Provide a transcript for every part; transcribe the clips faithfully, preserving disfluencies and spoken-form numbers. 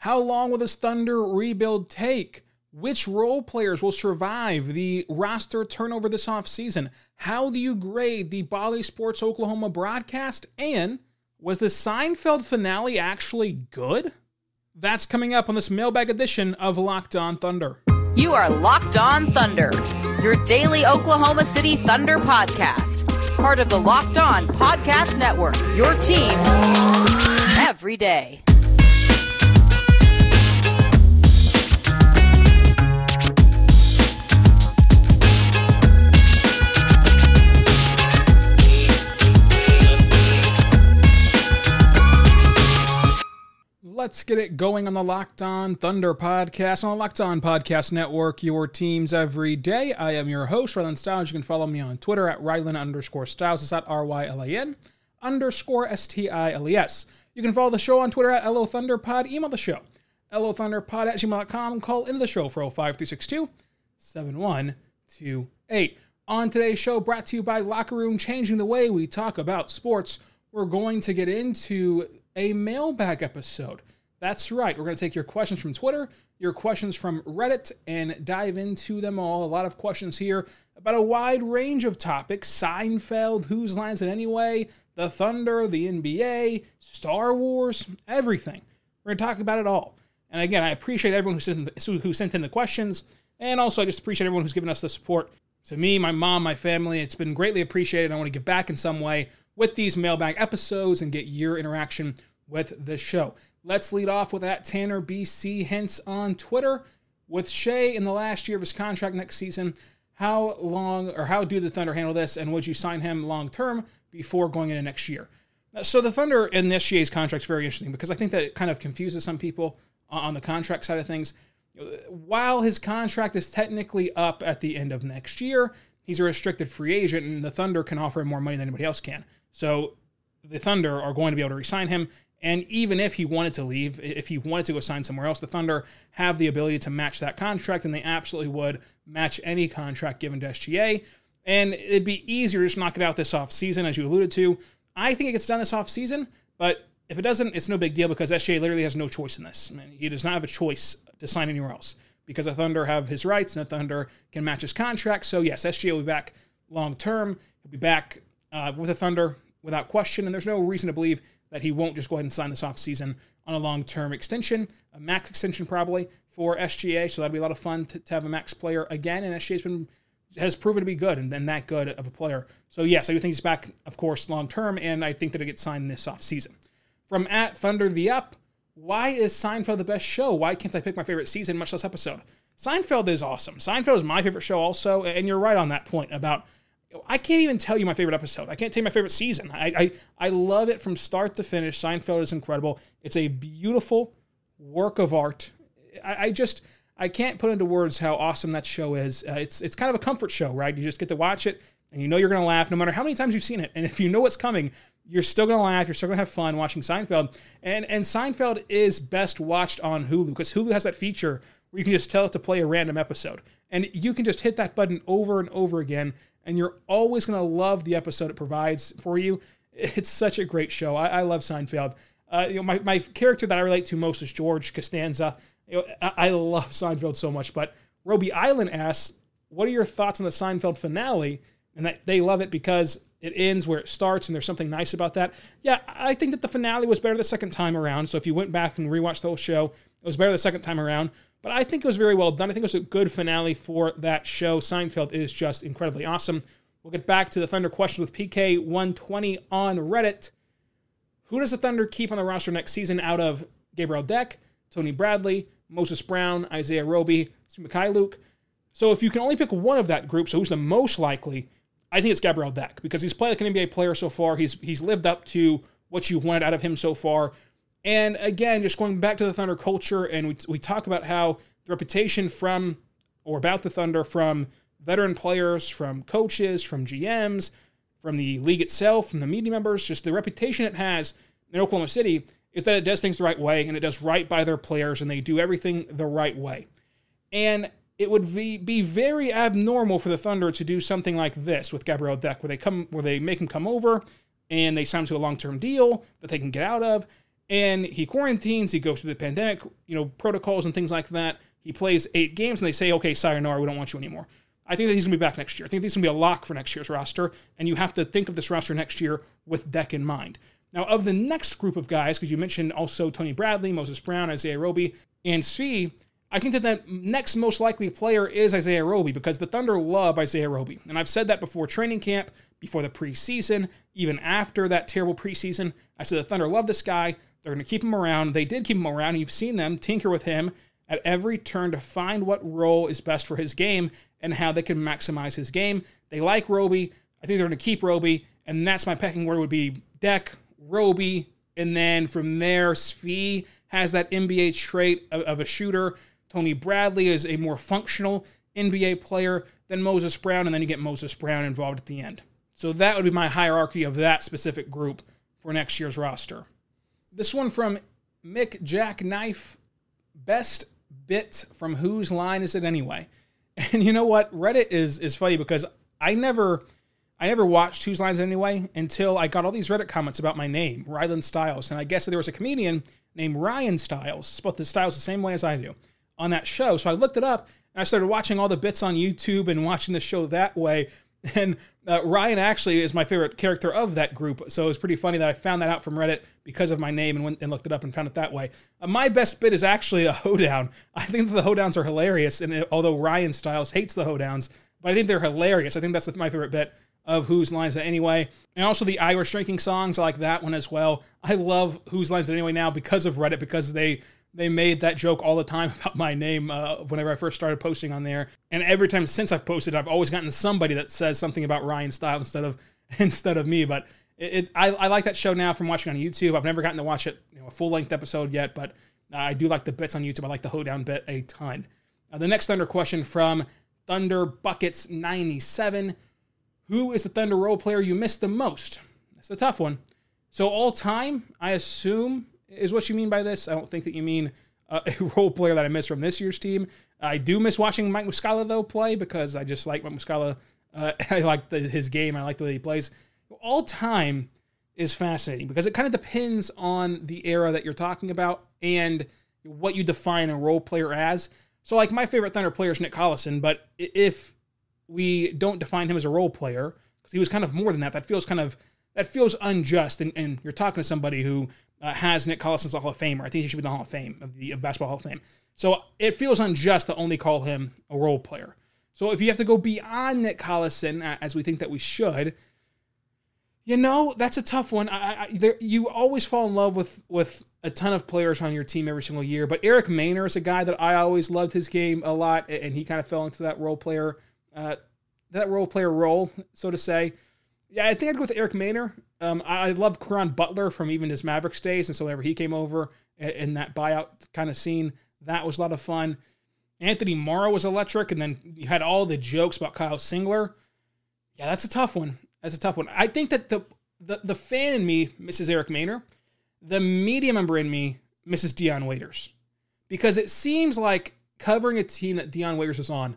How long will this Thunder rebuild take? Which role players will survive the roster turnover this offseason? How do you grade the Bally Sports Oklahoma broadcast? And was the Seinfeld finale actually good? That's coming up on this mailbag edition of Locked On Thunder. You are Locked On Thunder, your daily Oklahoma City Thunder podcast. Part of the Locked On Podcast Network, your team every day. Let's get it going on the Locked On Thunder podcast, on the Locked On Podcast Network, your teams every day. I am your host, Rylan Styles. You can follow me on Twitter at Rylan underscore Styles. It's at R Y L A N underscore S T I L E S. You can follow the show on Twitter at L O Thunder Pod. Email the show, L O Thunder Pod at gmail dot com. Call into the show for oh five three six two, seven one two eight. On today's show, brought to you by Locker Room, changing the way we talk about sports. We're going to get into a mailbag episode. That's right. We're going to take your questions from Twitter, your questions from Reddit, and dive into them all. A lot of questions here about a wide range of topics. Seinfeld, Who's Line Is It Anyway, the Thunder, the N B A, Star Wars, everything. We're going to talk about it all. And again, I appreciate everyone who sent in, who sent in the questions. And also, I just appreciate everyone who's given us the support. To me, my mom, my family, it's been greatly appreciated. I want to give back in some way with these mailbag episodes and get your interaction with the show. Let's lead off with at Tanner B C Hence on Twitter. With Shea in the last year of his contract next season, how long or how do the Thunder handle this, and would you sign him long term before going into next year? So the Thunder in this Shea's contract is very interesting because I think that it kind of confuses some people on the contract side of things. While his contract is technically up at the end of next year, he's a restricted free agent, and the Thunder can offer him more money than anybody else can. So the Thunder are going to be able to re-sign him. And even if he wanted to leave, if he wanted to go sign somewhere else, the Thunder have the ability to match that contract, and they absolutely would match any contract given to S G A. And it'd be easier to just knock it out this offseason, as you alluded to. I think it gets done this offseason, but if it doesn't, it's no big deal because S G A literally has no choice in this. I mean, he does not have a choice to sign anywhere else because the Thunder have his rights and the Thunder can match his contract. So yes, S G A will be back long-term. He'll be back uh, with the Thunder without question, and there's no reason to believe that he won't just go ahead and sign this offseason on a long-term extension, a max extension probably, for S G A. So that'll be a lot of fun to, to have a max player again, and S G A's been, has proven to be good and then that good of a player. So yes, I do think he's back, of course, long-term, and I think that it'll get signed this offseason. From at Thunder the Up, why is Seinfeld the best show? Why can't I pick my favorite season, much less episode? Seinfeld is awesome. Seinfeld is my favorite show also, and you're right on that point about I can't even tell you my favorite episode. I can't tell you my favorite season. I, I I love it from start to finish. Seinfeld is incredible. It's a beautiful work of art. I, I just, I can't put into words how awesome that show is. Uh, it's it's kind of a comfort show, right? You just get to watch it, and you know you're going to laugh no matter how many times you've seen it. And if you know what's coming, you're still going to laugh. You're still going to have fun watching Seinfeld. And, and Seinfeld is best watched on Hulu because Hulu has that feature where you can just tell it to play a random episode. And you can just hit that button over and over again, and you're always going to love the episode it provides for you. It's such a great show. I, I love Seinfeld. Uh, you know, my, my character that I relate to most is George Costanza. You know, I, I love Seinfeld so much. But Roby Island asks, what are your thoughts on the Seinfeld finale? And that they love it because it ends where it starts, and there's something nice about that. Yeah, I think that the finale was better the second time around. So if you went back and rewatched the whole show, it was better the second time around. But I think it was very well done. I think it was a good finale for that show. Seinfeld is just incredibly awesome. We'll get back to the Thunder questions with P K one twenty on Reddit. Who does the Thunder keep on the roster next season out of Gabriel Deck, Tony Bradley, Moses Brown, Isaiah Roby, Svi Luke? So if you can only pick one of that group, so who's the most likely, I think it's Gabriel Deck because he's played like an N B A player so far. He's he's lived up to what you wanted out of him so far. And again, just going back to the Thunder culture, and we we talk about how the reputation from or about the Thunder from veteran players, from coaches, from G Ms, from the league itself, from the media members, just the reputation it has in Oklahoma City is that it does things the right way and it does right by their players and they do everything the right way. And it would be, be very abnormal for the Thunder to do something like this with Gabriel Deck, where they come, where they make him come over and they sign him to a long-term deal that they can get out of. And he quarantines, he goes through the pandemic, you know, protocols and things like that. He plays eight games and they say, okay, sayonara, we don't want you anymore. I think that he's going to be back next year. I think he's going to be a lock for next year's roster, and you have to think of this roster next year with Deck in mind. Now, of the next group of guys, because you mentioned also Tony Bradley, Moses Brown, Isaiah Roby, and Svi, I think that the next most likely player is Isaiah Roby, because the Thunder love Isaiah Roby. And I've said that before training camp, before the preseason, even after that terrible preseason. I said the Thunder love this guy. They're going to keep him around. They did keep him around, and you've seen them tinker with him at every turn to find what role is best for his game and how they can maximize his game. They like Roby. I think they're going to keep Roby, and that's my pecking order would be Deck, Roby, and then from there, Svi has that N B A trait of, of a shooter. Tony Bradley is a more functional N B A player than Moses Brown, and then you get Moses Brown involved at the end. So that would be my hierarchy of that specific group for next year's roster. This one from Mick Jackknife, best bit from Whose Line Is It Anyway? And you know what? Reddit is is funny because I never I never watched Whose Line Is It Anyway until I got all these Reddit comments about my name, Rylan Styles. And I guess that there was a comedian named Ryan Styles, spelled the Styles the same way as I do, on that show. So I looked it up and I started watching all the bits on YouTube and watching the show that way. And uh, Ryan actually is my favorite character of that group. So it's pretty funny that I found that out from Reddit because of my name and went and looked it up and found it that way. Uh, my best bit is actually a hoedown. I think that the hoedowns are hilarious. And it, although Ryan Styles hates the hoedowns, but I think they're hilarious. I think that's the, my favorite bit of Whose Line Is It Anyway. And also the Irish drinking songs. I like that one as well. I love Whose Line Is It Anyway now because of Reddit, because they They made that joke all the time about my name uh, whenever I first started posting on there. And every time since I've posted, I've always gotten somebody that says something about Ryan Styles instead of instead of me. But it, it, I, I like that show now from watching on YouTube. I've never gotten to watch it, you know, a full-length episode yet, but I do like the bits on YouTube. I like the hoedown bit a ton. Uh, the next Thunder question from Thunder Buckets ninety-seven. Who is the Thunder role player you miss the most? That's a tough one. So all time, I assume, is what you mean by this. I don't think that you mean uh, a role player that I miss from this year's team. I do miss watching Mike Muscala, though, play because I just like Mike Muscala. Uh, I like the, his game. I like the way he plays. All time is fascinating because it kind of depends on the era that you're talking about and what you define a role player as. So, like, my favorite Thunder player is Nick Collison, but if we don't define him as a role player, because he was kind of more than that, that feels kind of that feels unjust, and, and you're talking to somebody who Uh, has Nick Collison's Hall of Famer. I think he should be in the Hall of Fame, of the of Basketball Hall of Fame. So it feels unjust to only call him a role player. So if you have to go beyond Nick Collison, uh, as we think that we should, you know, that's a tough one. I, I, there, you always fall in love with, with a ton of players on your team every single year, but Eric Maynor is a guy that I always loved his game a lot, and he kind of fell into that role player, uh, that role player role, so to say. Yeah, I think I'd go with Eric Maynor. Um, I love Caron Butler from even his Mavericks days, and so whenever he came over in that buyout kind of scene, that was a lot of fun. Anthony Morrow was electric, and then you had all the jokes about Kyle Singler. Yeah, that's a tough one. That's a tough one. I think that the the, the fan in me misses Eric Maynor. The media member in me misses Dion Waiters, because it seems like covering a team that Dion Waiters is on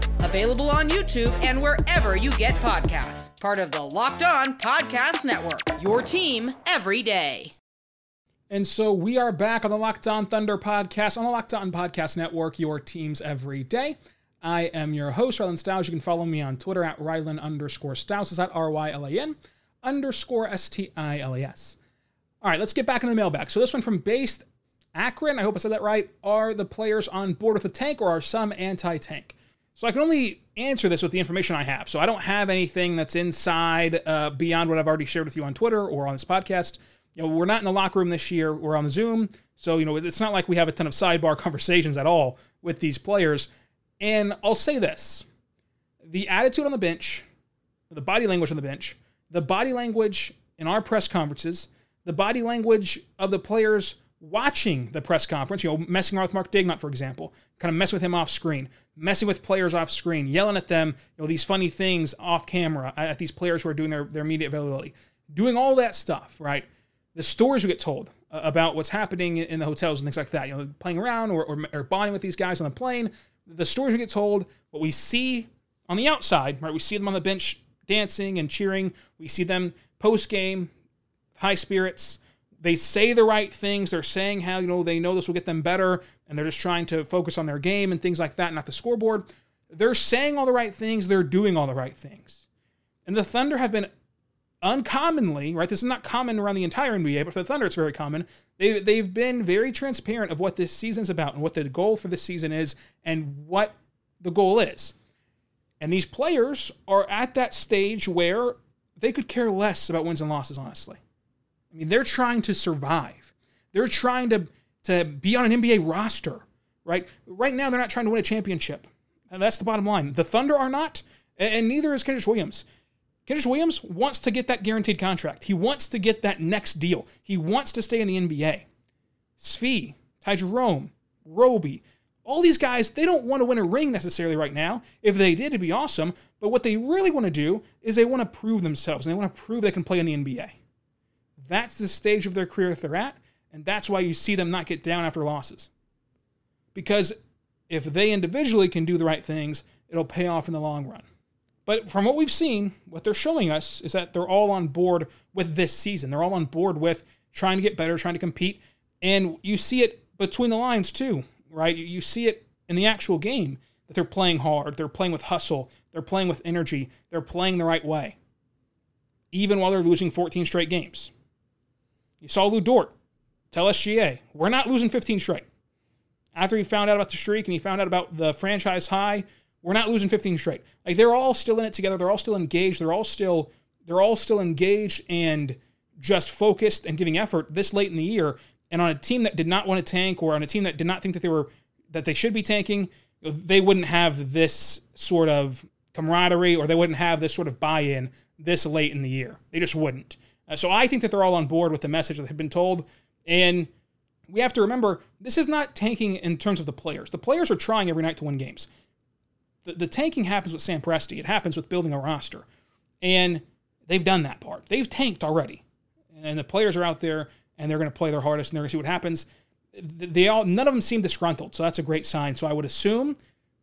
available on YouTube and wherever you get podcasts. Part of the Locked On Podcast Network, your team every day. And so we are back on the Locked On Thunder podcast, on the Locked On Podcast Network, your teams every day. I am your host, Rylan Styles. You can follow me on Twitter at Rylan underscore Styles. It's at R Y L A N underscore S T I L A S. All right, let's get back into the mailbag. So this one from Based Akron, I hope I said that right. Are the players on board with the tank, or are some anti-tank? So I can only answer this with the information I have. So I don't have anything that's inside uh, beyond what I've already shared with you on Twitter or on this podcast. You know, we're not in the locker room this year. We're on the Zoom. So, you know, it's not like we have a ton of sidebar conversations at all with these players. And I'll say this. The attitude on the bench, the body language on the bench, the body language in our press conferences, the body language of the players watching the press conference, you know, messing around with Mark Dignot, for example, kind of messing with him off screen, messing with players off screen, yelling at them, you know, these funny things off camera at these players who are doing their, their media availability, doing all that stuff, right? The stories we get told about what's happening in the hotels and things like that, you know, playing around or, or, or bonding with these guys on the plane, the stories we get told, what we see on the outside, right? We see them on the bench dancing and cheering. We see them post-game, high spirits. They say the right things. They're saying how, you know, they know this will get them better, and they're just trying to focus on their game and things like that, not the scoreboard. They're saying all the right things. They're doing all the right things. And the Thunder have been uncommonly, right, this is not common around the entire N B A, but for the Thunder it's very common. They, they've been very transparent of what this season's about and what the goal for this season is and what the goal is. And these players are at that stage where they could care less about wins and losses, honestly. I mean, they're trying to survive. They're trying to to be on an N B A roster, right? Right now, they're not trying to win a championship. And that's the bottom line. The Thunder are not, and neither is Kendrick Williams. Kendrick Williams wants to get that guaranteed contract. He wants to get that next deal. He wants to stay in the N B A. Svi, Ty Jerome, Roby, all these guys, they don't want to win a ring necessarily right now. If they did, it'd be awesome. But what they really want to do is they want to prove themselves, and they want to prove they can play in the N B A. That's the stage of their career that they're at, and that's why you see them not get down after losses. Because if they individually can do the right things, it'll pay off in the long run. But from what we've seen, what they're showing us is that they're all on board with this season. They're all on board with trying to get better, trying to compete. And you see it between the lines too, right? You see it in the actual game that they're playing hard. They're playing with hustle. They're playing with energy. They're playing the right way, even while they're losing fourteen straight games. You saw Lou Dort tell S G A, we're not losing fifteen straight. After he found out about the streak and he found out about the franchise high, we're not losing fifteen straight. Like, they're all still in it together. They're all still engaged. They're all still they're all still engaged and just focused and giving effort this late in the year. And on a team that did not want to tank, or on a team that did not think that they were that they should be tanking, they wouldn't have this sort of camaraderie, or they wouldn't have this sort of buy-in this late in the year. They just wouldn't. Uh, so I think that they're all on board with the message that they've been told. And we have to remember, this is not tanking in terms of the players. The players are trying every night to win games. The, the tanking happens with Sam Presti. It happens with building a roster. And they've done that part. They've tanked already. And the players are out there, and they're going to play their hardest, and they're going to see what happens. They all, none of them seem disgruntled, so that's a great sign. So I would assume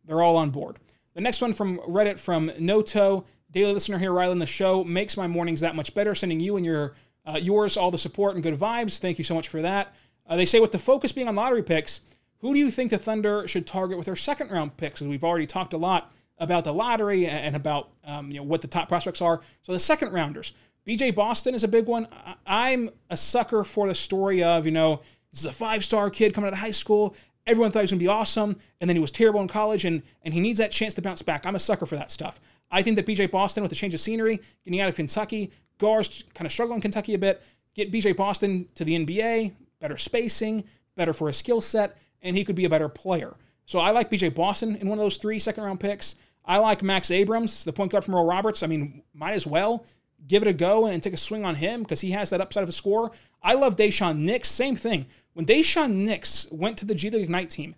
they're all on board. The next one from Reddit from Noto, daily listener here, Rylan, the show makes my mornings that much better, sending you and your uh, yours all the support and good vibes. Thank you so much for that. Uh, they say, with the focus being on lottery picks, who do you think the Thunder should target with their second-round picks? As we've already talked a lot about the lottery and about um, you know, what the top prospects are. So the second-rounders. B J Boston is a big one. I'm a sucker for the story of, you know, this is a five-star kid coming out of high school. Everyone thought he was going to be awesome, and then he was terrible in college, and, and he needs that chance to bounce back. I'm a sucker for that stuff. I think that B J Boston, with a change of scenery, getting out of Kentucky, Gar's kind of struggling in Kentucky a bit, get B J Boston to the N B A, better spacing, better for his skill set, and he could be a better player. So I like B J Boston in one of those three second-round picks. I like Max Abrams, the point guard from Earl Roberts. I mean, might as well give it a go and take a swing on him because he has that upside of a scorer. I love Deshawn Nix. Same thing. When Deshawn Nix went to the G League Ignite team,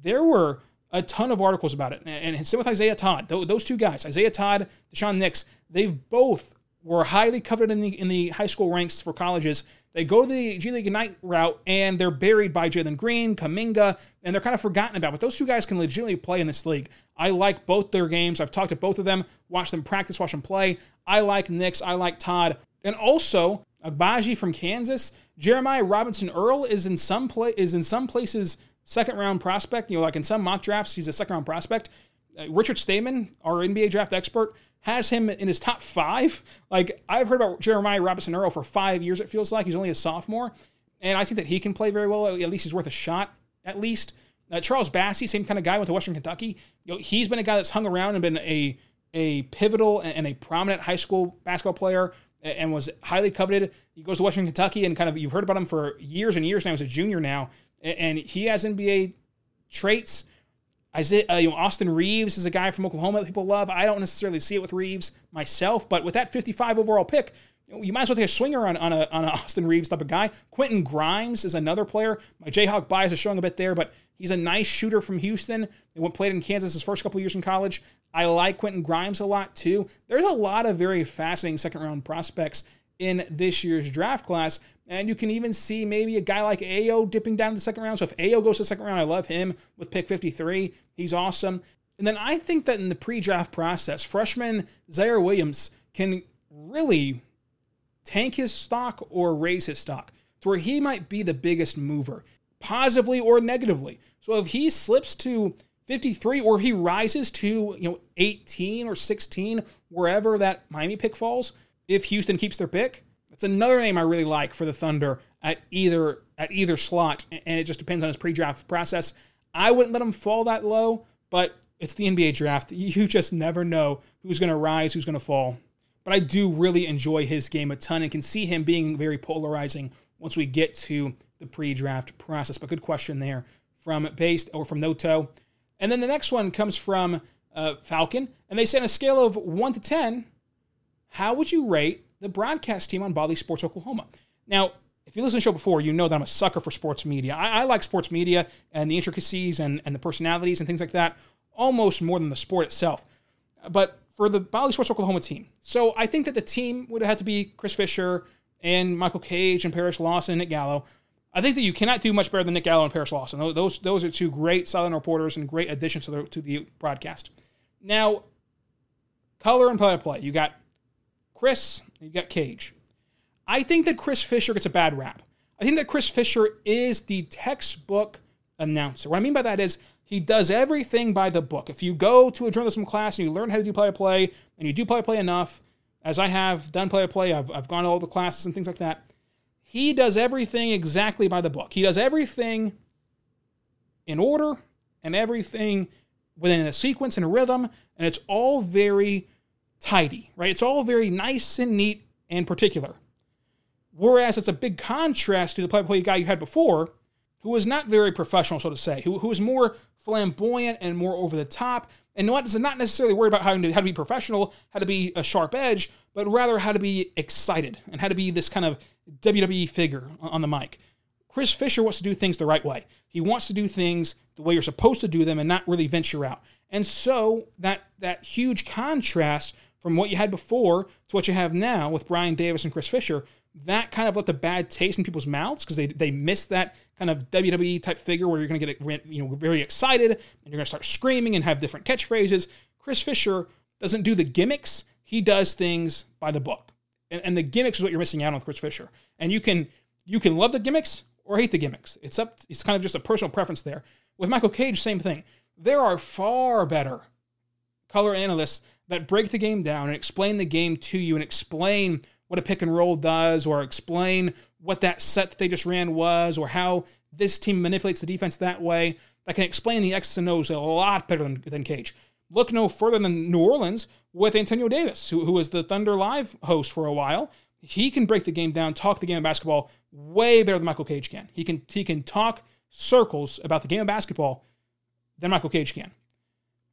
there were a ton of articles about it. And same with Isaiah Todd. Those two guys, Isaiah Todd, Deshawn Nix, they've both were highly coveted in the in the high school ranks for colleges. They go to the G League Ignite route, and they're buried by Jalen Green, Kuminga, and they're kind of forgotten about. But those two guys can legitimately play in this league. I like both their games. I've talked to both of them, watched them practice, watched them play. I like Nix. I like Todd. And also, Agbaji from Kansas. Jeremiah Robinson-Earl is in some play, is in some places second-round prospect. You know, like in some mock drafts, he's a second-round prospect. Uh, Richard Stamen, our N B A draft expert, has him in his top five. Like, I've heard about Jeremiah Robinson-Earl for five years, it feels like. He's only a sophomore. And I think that he can play very well. At least he's worth a shot, at least. Uh, Charles Bassey, same kind of guy, went to Western Kentucky. You know, he's been a guy that's hung around and been a, a pivotal and a prominent high school basketball player and was highly coveted. He goes to Western Kentucky, and kind of you've heard about him for years and years now. He's a junior now. And he has N B A traits. Isaiah, uh, you know, Austin Reeves is a guy from Oklahoma that people love. I don't necessarily see it with Reeves myself, but with that fifty-five overall pick, you know, you might as well take a swinger on, on a on an Austin Reeves type of guy. Quentin Grimes is another player. My Jayhawk bias is showing a bit there, but he's a nice shooter from Houston. He went played in Kansas his first couple of years in college. I like Quentin Grimes a lot too. There's a lot of very fascinating second-round prospects in this year's draft class, and you can even see maybe a guy like Ayo dipping down to the second round. So if Ayo goes to the second round, I love him with pick fifty-three. He's awesome. And then I think that in the pre-draft process, freshman Zaire Williams can really tank his stock or raise his stock to where he might be the biggest mover, positively or negatively. So if he slips to fifty-three, or he rises to, you know, eighteen or sixteen, wherever that Miami pick falls, if Houston keeps their pick, that's another name I really like for the Thunder at either at either slot, and it just depends on his pre-draft process. I wouldn't let him fall that low, but it's the N B A draft. You just never know who's going to rise, who's going to fall. But I do really enjoy his game a ton and can see him being very polarizing once we get to the pre-draft process. But good question there from Based or from Noto. And then the next one comes from uh, Falcon, and they sent a scale of one to ten. How would you rate the broadcast team on Bally Sports Oklahoma? Now, if you listen to the show before, you know that I'm a sucker for sports media. I, I like sports media and the intricacies and, and the personalities and things like that almost more than the sport itself. But for the Bally Sports Oklahoma team, so I think that the team would have to be Chris Fisher and Michael Cage and Parrish Lawson and Nick Gallo. I think that you cannot do much better than Nick Gallo and Parrish Lawson. Those those are two great silent reporters and great additions to the, to the broadcast. Now, color and play-by-play. You got Chris, you got Cage. I think that Chris Fisher gets a bad rap. I think that Chris Fisher is the textbook announcer. What I mean by that is he does everything by the book. If you go to a journalism class and you learn how to do play-by-play, and you do play-by-play enough, as I have done play-by-play, I've, I've gone to all the classes and things like that, he does everything exactly by the book. He does everything in order and everything within a sequence and a rhythm, and it's all very tidy, right? It's all very nice and neat and particular. Whereas it's a big contrast to the play-by-play guy you had before, who was not very professional, so to say, who, who was more flamboyant and more over the top, and not, is not necessarily worried about how to, how to be professional, how to be a sharp edge, but rather how to be excited and how to be this kind of W W E figure on the mic. Chris Fisher wants to do things the right way. He wants to do things the way you're supposed to do them and not really venture out. And so that that huge contrast from what you had before to what you have now with Brian Davis and Chris Fisher, that kind of left a bad taste in people's mouths because they they missed that kind of W W E type figure where you're going to get, you know, very excited and you're going to start screaming and have different catchphrases. Chris Fisher doesn't do the gimmicks. He does things by the book. And, and the gimmicks is what you're missing out on with Chris Fisher. And you can you can love the gimmicks or hate the gimmicks. It's up. It's kind of just a personal preference there. With Michael Cage, same thing. There are far better color analysts that break the game down and explain the game to you and explain what a pick and roll does, or explain what that set that they just ran was, or how this team manipulates the defense that way. That can explain the X's and O's a lot better than, than Cage. Look no further than New Orleans with Antonio Davis, who, who was the Thunder Live host for a while. He can break the game down, talk the game of basketball way better than Michael Cage can. He can, he can talk circles about the game of basketball than Michael Cage can.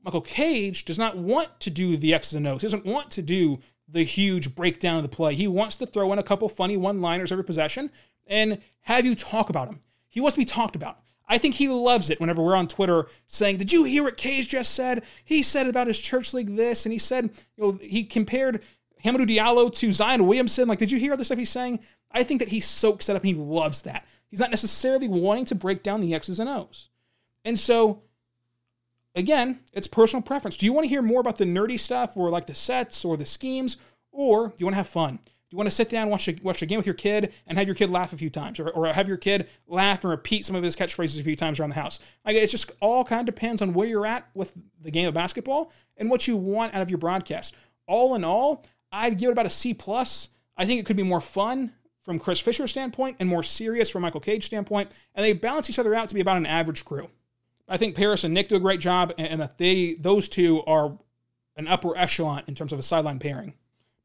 Michael Cage does not want to do the X's and O's. He doesn't want to do the huge breakdown of the play. He wants to throw in a couple funny one-liners every possession and have you talk about him. He wants to be talked about. I think he loves it whenever we're on Twitter saying, did you hear what Cage just said? He said about his church league this, and he said, you know, he compared Hamidou Diallo to Zion Williamson. Like, did you hear all the stuff he's saying? I think that he soaks that up and he loves that. He's not necessarily wanting to break down the X's and O's. And so, again, it's personal preference. Do you want to hear more about the nerdy stuff or like the sets or the schemes? Or do you want to have fun? Do you want to sit down and watch a, watch a game with your kid and have your kid laugh a few times, or, or have your kid laugh and repeat some of his catchphrases a few times around the house? Like, it just all kind of depends on where you're at with the game of basketball and what you want out of your broadcast. All in all, I'd give it about a C plus. I think it could be more fun from Chris Fisher's standpoint and more serious from Michael Cage's standpoint. And they balance each other out to be about an average crew. I think Parrish and Nick do a great job, and that they those two are an upper echelon in terms of a sideline pairing.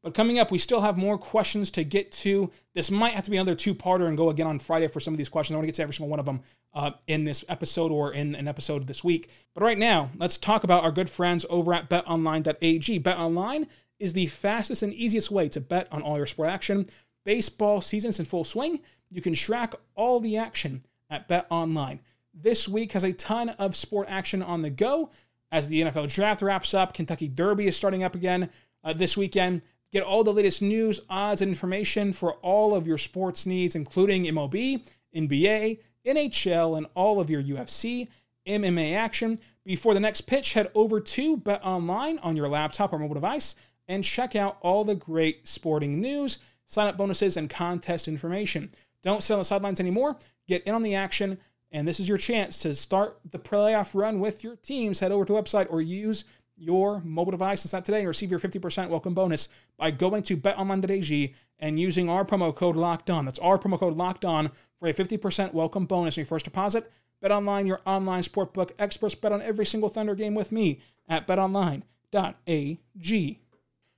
But coming up, we still have more questions to get to. This might have to be another two-parter and go again on Friday for some of these questions. I want to get to every single one of them uh, in this episode or in an episode this week. But right now, let's talk about our good friends over at bet online dot a g. BetOnline is the fastest and easiest way to bet on all your sport action. Baseball season's in full swing. You can track all the action at BetOnline. This week has a ton of sport action on the go as the N F L draft wraps up. Kentucky Derby is starting up again uh, this weekend. Get all the latest news, odds, and information for all of your sports needs, including M L B, N B A, N H L, and all of your U F C, M M A action. Before the next pitch, head over to BetOnline on your laptop or mobile device and check out all the great sporting news, sign-up bonuses, and contest information. Don't sit on the sidelines anymore. Get in on the action. And this is your chance to start the playoff run with your teams. Head over to the website or use your mobile device inside today and receive your fifty percent welcome bonus by going to bet online dot a g and using our promo code Locked On. That's our promo code Locked On for a fifty percent welcome bonus on your first deposit. BetOnline, your online sportbook experts. Bet on every single Thunder game with me at bet online dot a g.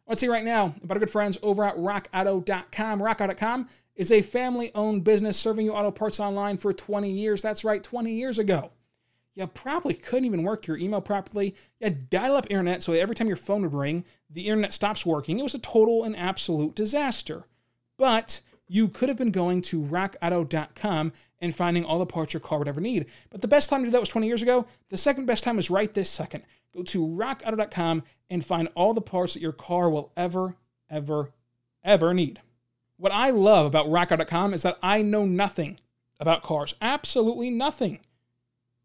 Let's see right now about our good friends over at rock auto dot com. rock auto dot com is a family-owned business serving you auto parts online for twenty years. That's right, twenty years ago. You probably couldn't even work your email properly. You had dial-up internet, so every time your phone would ring, the internet stops working. It was a total and absolute disaster. But you could have been going to rock auto dot com and finding all the parts your car would ever need. But the best time to do that was twenty years ago. The second best time is right this second. Go to rock auto dot com and find all the parts that your car will ever, ever, ever need. What I love about rock auto dot com is that I know nothing about cars. Absolutely nothing.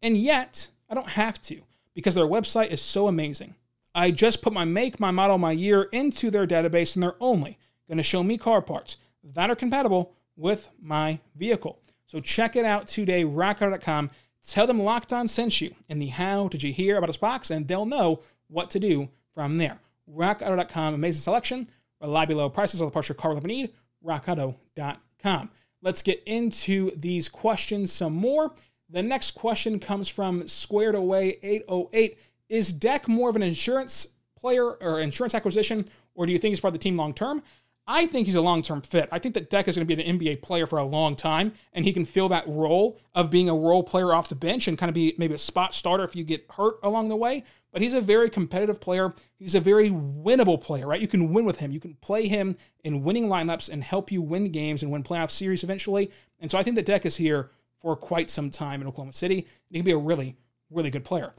And yet, I don't have to because their website is so amazing. I just put my make, my model, my year into their database, and they're only going to show me car parts that are compatible with my vehicle. So check it out today, rock auto dot com. Tell them Locked On sent you in the How Did You Hear About Us box, and they'll know what to do from there. rock auto dot com, amazing selection, reliably low prices, all the parts your car will ever need, rock auto dot com. Let's get into these questions some more. The next question comes from Squared Away eight oh eight. Is Deck more of an insurance player or insurance acquisition, or do you think he's part of the team long-term? I think he's a long-term fit. I think that Deck is going to be an N B A player for a long time, and he can fill that role of being a role player off the bench and kind of be maybe a spot starter if you get hurt along the way. But he's a very competitive player. He's a very winnable player, right? You can win with him. You can play him in winning lineups and help you win games and win playoff series eventually. And so I think that Deck is here for quite some time in Oklahoma City. And he can be a really, really good player.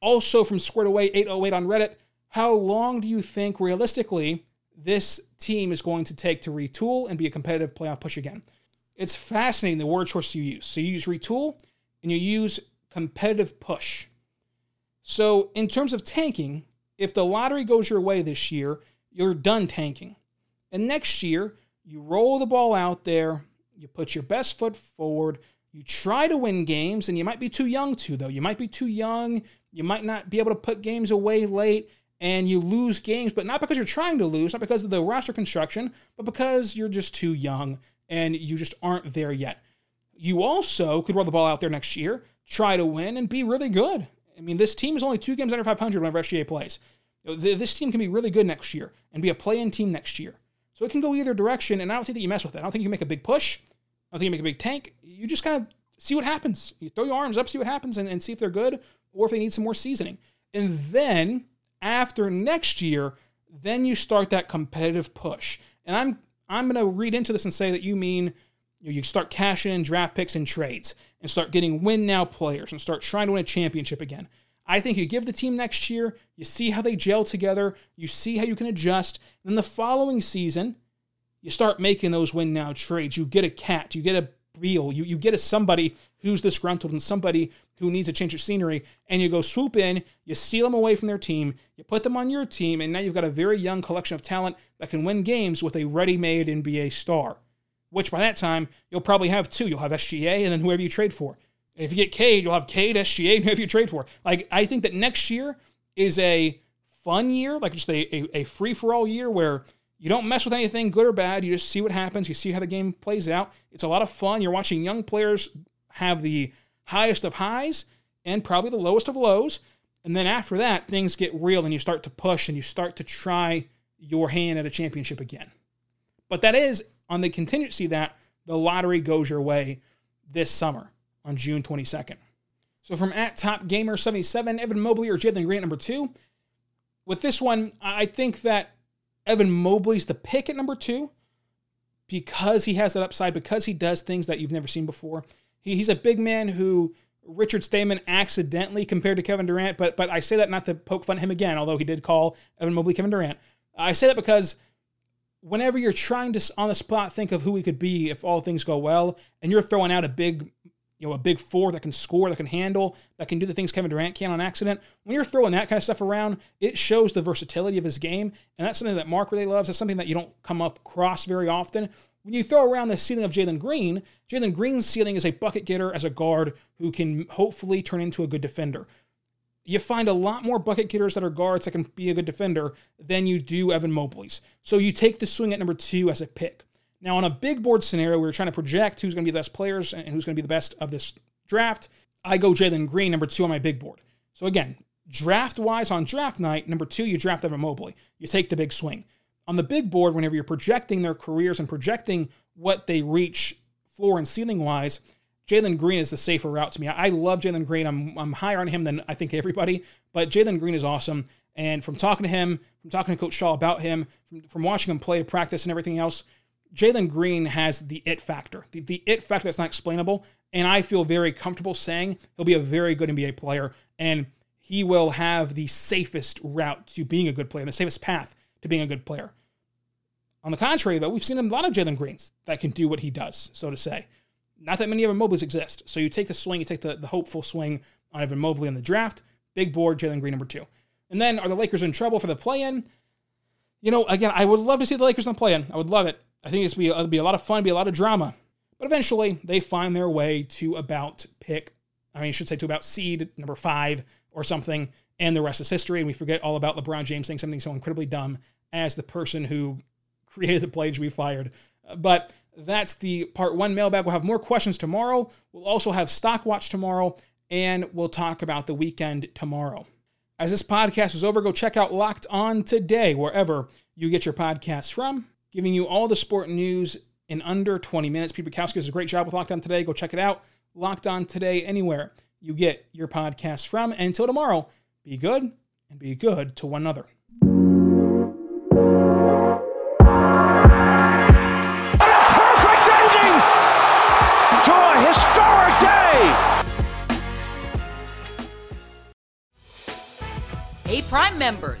Also from Squared Away eight oh eight on Reddit, how long do you think realistically this team is going to take to retool and be a competitive playoff push again? It's fascinating the word choice you use. So you use retool and you use competitive push. So in terms of tanking, if the lottery goes your way this year, you're done tanking. And next year, you roll the ball out there, you put your best foot forward, you try to win games, and you might be too young to, though. You might be too young, you might not be able to put games away late, and you lose games, but not because you're trying to lose, not because of the roster construction, but because you're just too young and you just aren't there yet. You also could roll the ball out there next year, try to win, and be really good. I mean, this team is only two games under five hundred whenever S G A plays. This team can be really good next year and be a play-in team next year. So it can go either direction, and I don't think that you mess with it. I don't think you make a big push. I don't think you make a big tank. You just kind of see what happens. You throw your arms up, see what happens, and, and see if they're good or if they need some more seasoning. And then after next year, then you start that competitive push. And I'm I'm going to read into this and say that you mean you, know, you start cashing in draft picks and trades and start getting win-now players and start trying to win a championship again. I think you give the team next year, you see how they gel together, you see how you can adjust, and then the following season, you start making those win-now trades. You get a cat, you get a Beal, you, you get a somebody who's disgruntled and somebody who needs to change your scenery, and you go swoop in, you steal them away from their team, you put them on your team, and now you've got a very young collection of talent that can win games with a ready-made N B A star, which by that time, you'll probably have two. You'll have S G A and then whoever you trade for. And if you get Cade, you'll have Cade, S G A, and whoever you trade for. Like, I think that next year is a fun year, like just a, a, a free-for-all year where you don't mess with anything, good or bad. You just see what happens. You see how the game plays out. It's a lot of fun. You're watching young players have the highest of highs and probably the lowest of lows. And then after that, things get real and you start to push and you start to try your hand at a championship again. But that is on the contingency that the lottery goes your way this summer on June twenty-second. So from at Top Gamer seventy-seven, Evan Mobley or Jalen Green at number two. With this one, I think that Evan Mobley's the pick at number two because he has that upside, because he does things that you've never seen before. He, he's a big man who Richard Stamen accidentally compared to Kevin Durant, but but I say that not to poke fun at him again, although he did call Evan Mobley Kevin Durant. I say that because whenever you're trying to, on the spot, think of who he could be if all things go well, and you're throwing out a big, you know, a big four that can score, that can handle, that can do the things Kevin Durant can on accident. When you're throwing that kind of stuff around, it shows the versatility of his game, and that's something that Mark really loves. That's something that you don't come up across very often. When you throw around the ceiling of Jalen Green, Jalen Green's ceiling is a bucket getter as a guard who can hopefully turn into a good defender. You find a lot more bucket getters that are guards that can be a good defender than you do Evan Mobley's. So you take the swing at number two as a pick. Now, on a big board scenario, we were trying to project who's going to be the best players and who's going to be the best of this draft. I go Jalen Green, number two on my big board. So again, draft-wise on draft night, number two, you draft Evan Mobley. You take the big swing. on the big board, whenever you're projecting their careers and projecting what they reach floor and ceiling wise, Jalen Green is the safer route to me. I love Jalen Green. I'm I'm higher on him than I think everybody, but Jalen Green is awesome. And from talking to him, from talking to Coach Shaw about him, from, from watching him play, practice, and everything else, Jalen Green has the it factor, the, the it factor that's not explainable. And I feel very comfortable saying he'll be a very good N B A player, and he will have the safest route to being a good player, the safest path to being a good player. On the contrary, though, we've seen a lot of Jalen Greens that can do what he does, so to say. Not that many Evan Mobleys exist. So you take the swing, you take the, the hopeful swing on Evan Mobley in the draft. Big board, Jalen Green number two. And then, are the Lakers in trouble for the play-in? You know, again, I would love to see the Lakers in the play-in. I would love it. I think it's be it'll be a lot of fun, be a lot of drama. But eventually, they find their way to about pick, I mean, I should say to about seed number five or something, and the rest is history, and we forget all about LeBron James saying something so incredibly dumb as the person who created the play to be fired. But that's the part one mailbag. We'll have more questions tomorrow. We'll also have Stock Watch tomorrow, and we'll talk about the weekend tomorrow. As this podcast is over, go check out Locked On Today, wherever you get your podcasts from, giving you all the sport news in under twenty minutes. Pete Bukowski does a great job with Locked On Today. Go check it out. Locked On Today, anywhere you get your podcasts from. And until tomorrow, be good and be good to one another. Hey, Prime members,